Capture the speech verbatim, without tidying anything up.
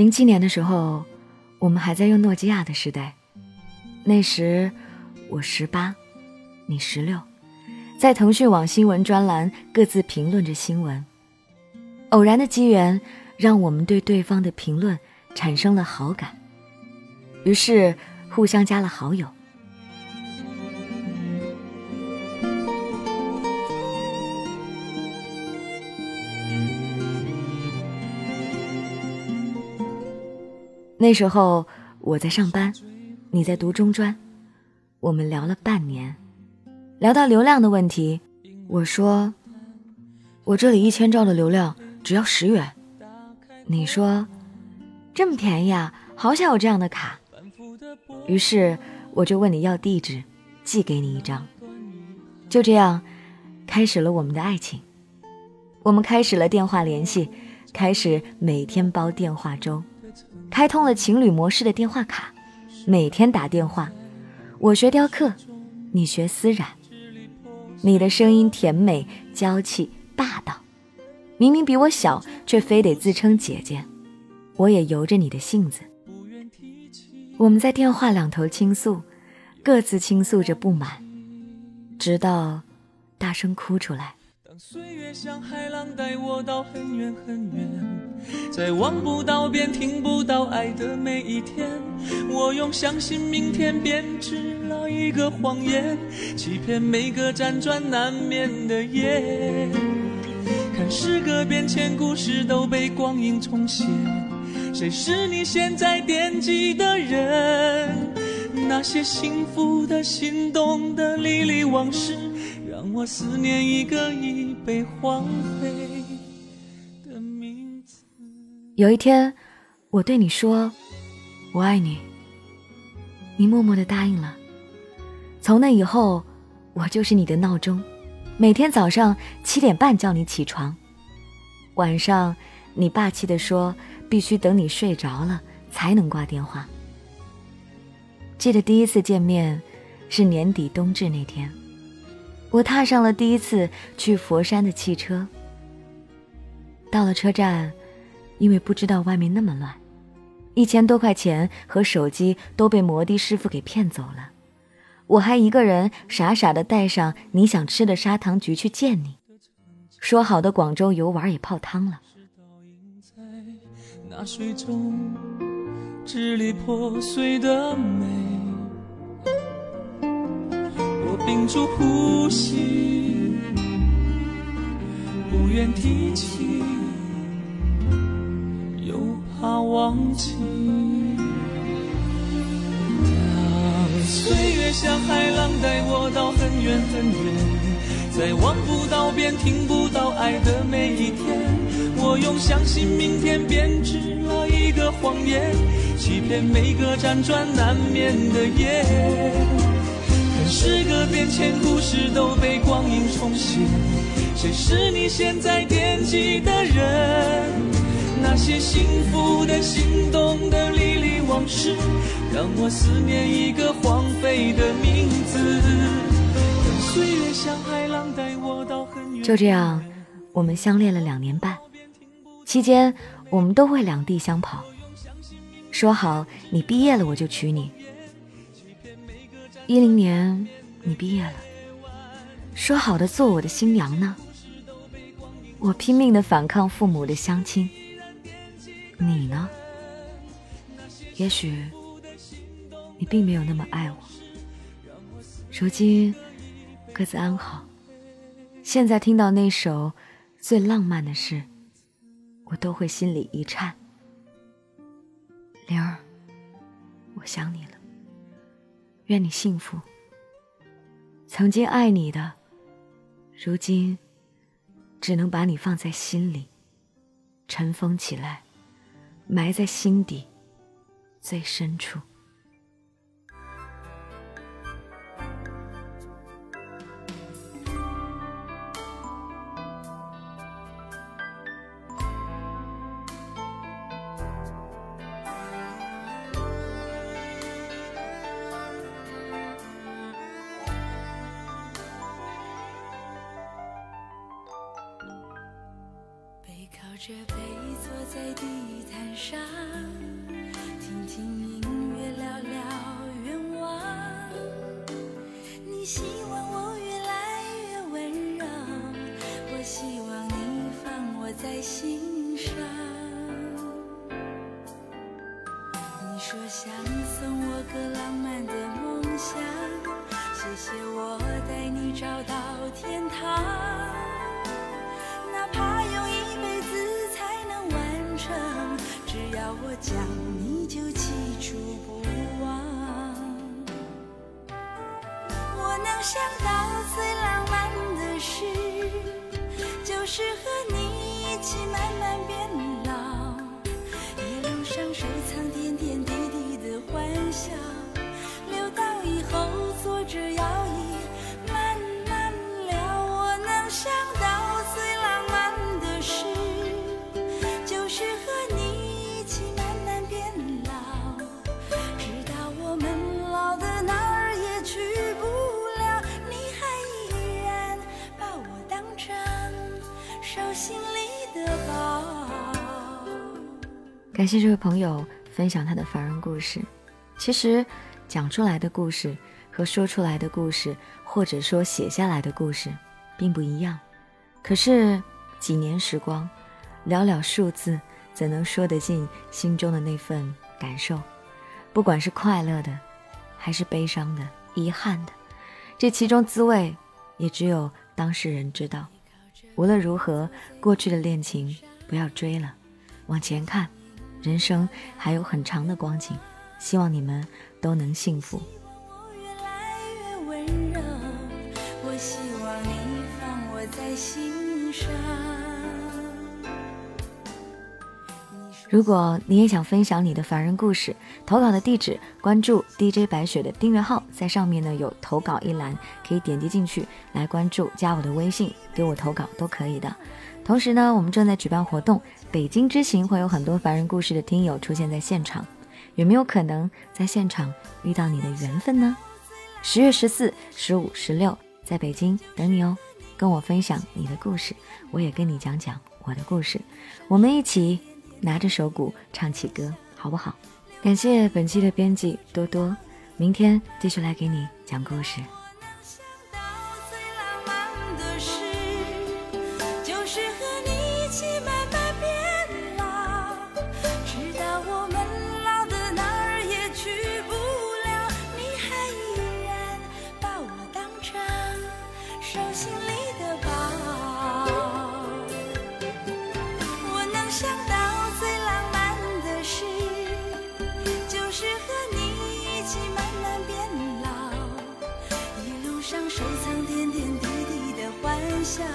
零七年的时候，我们还在用诺基亚的时代，那时我十八，你十六，在腾讯网新闻专栏各自评论着新闻。偶然的机缘让我们对对方的评论产生了好感，于是互相加了好友。那时候我在上班，你在读中专，我们聊了半年，聊到流量的问题，我说我这里一千兆的流量只要十元，你说这么便宜啊，好想有这样的卡。于是我就问你要地址，寄给你一张。就这样开始了我们的爱情，我们开始了电话联系，开始每天煲电话粥，开通了情侣模式的电话卡，每天打电话，我学雕刻，你学丝染。你的声音甜美娇气霸道，明明比我小却非得自称姐姐，我也由着你的性子。我们在电话两头倾诉，各自倾诉着不满，直到大声哭出来。当岁月像海浪带我到很远很远，在望不到边听不到爱的每一天，我用相信明天编织了一个谎言，欺骗每个辗转难眠的夜。看时隔变迁，故事都被光阴重写，谁是你现在惦记的人？那些幸福的心动的历历往事，让我思念一个已被荒废的名字。有一天我对你说我爱你，你默默地答应了。从那以后我就是你的闹钟，每天早上七点半叫你起床，晚上你霸气地说必须等你睡着了才能挂电话。记得第一次见面是年底冬至那天，我踏上了第一次去佛山的汽车。到了车站，因为不知道外面那么乱，一千多块钱和手机都被摩的师傅给骗走了，我还一个人傻傻地带上你想吃的砂糖橘去见你。说好的广州游玩也泡汤了。那水中支离破碎的美，我屏住呼吸，不愿提起，又怕忘记。当岁月像海浪带我到很远很远，在望不到边听不到爱的每一天，我用相信明天编织了一个谎言，欺骗每个辗转难眠的夜。看时隔变迁，故事都被光阴重写，谁是你现在惦记的人？那些幸福的心动的历历往事，让我思念一个荒废的名字。等岁月像海浪带我到很远。就这样我们相恋了两年半，期间我们都会两地相跑，说好你毕业了我就娶你。一零年你毕业了，说好的做我的新娘呢？我拼命地反抗父母的相亲，你呢？也许你并没有那么爱我。如今各自安好，现在听到那首最浪漫的事，我都会心里一颤。灵儿，我想你了，愿你幸福。曾经爱你的，如今只能把你放在心里，尘封起来，埋在心底最深处。靠着背坐在地毯上。你希望我越来越温柔，我希望你放我在心上。你说想送我个浪漫的梦想，谢谢我带你找到天堂。哪怕用一辈子才能完成，只要我讲你就记住不忘。我能想到最浪漫的事，就是和你一起慢慢变老，一路上收藏点点滴滴的欢笑，留到以后坐着摇椅慢慢聊。我能想到最浪漫的事，就是和你一起慢慢变老，直到我们老的哪儿也去不了。感谢这位朋友分享他的凡人故事。其实讲出来的故事和说出来的故事，或者说写下来的故事并不一样，可是几年时光，寥寥数字，怎能说得尽心中的那份感受。不管是快乐的还是悲伤的、遗憾的，这其中滋味也只有当事人知道。无论如何，过去的恋情不要追了，往前看，人生还有很长的光景，希望你们都能幸福。我越来越温柔，我希望你放我在心上。如果你也想分享你的凡人故事，投稿的地址关注 D J 白雪的订阅号，在上面呢有投稿一栏，可以点击进去来关注，加我的微信给我投稿都可以的。同时呢，我们正在举办活动，北京之行会有很多凡人故事的听友出现在现场，有没有可能在现场遇到你的缘分呢？十月十四、十五、十六在北京等你哦，跟我分享你的故事，我也跟你讲讲我的故事，我们一起拿着手鼓唱起歌，好不好？感谢本期的编辑多多，明天继续来给你讲故事。想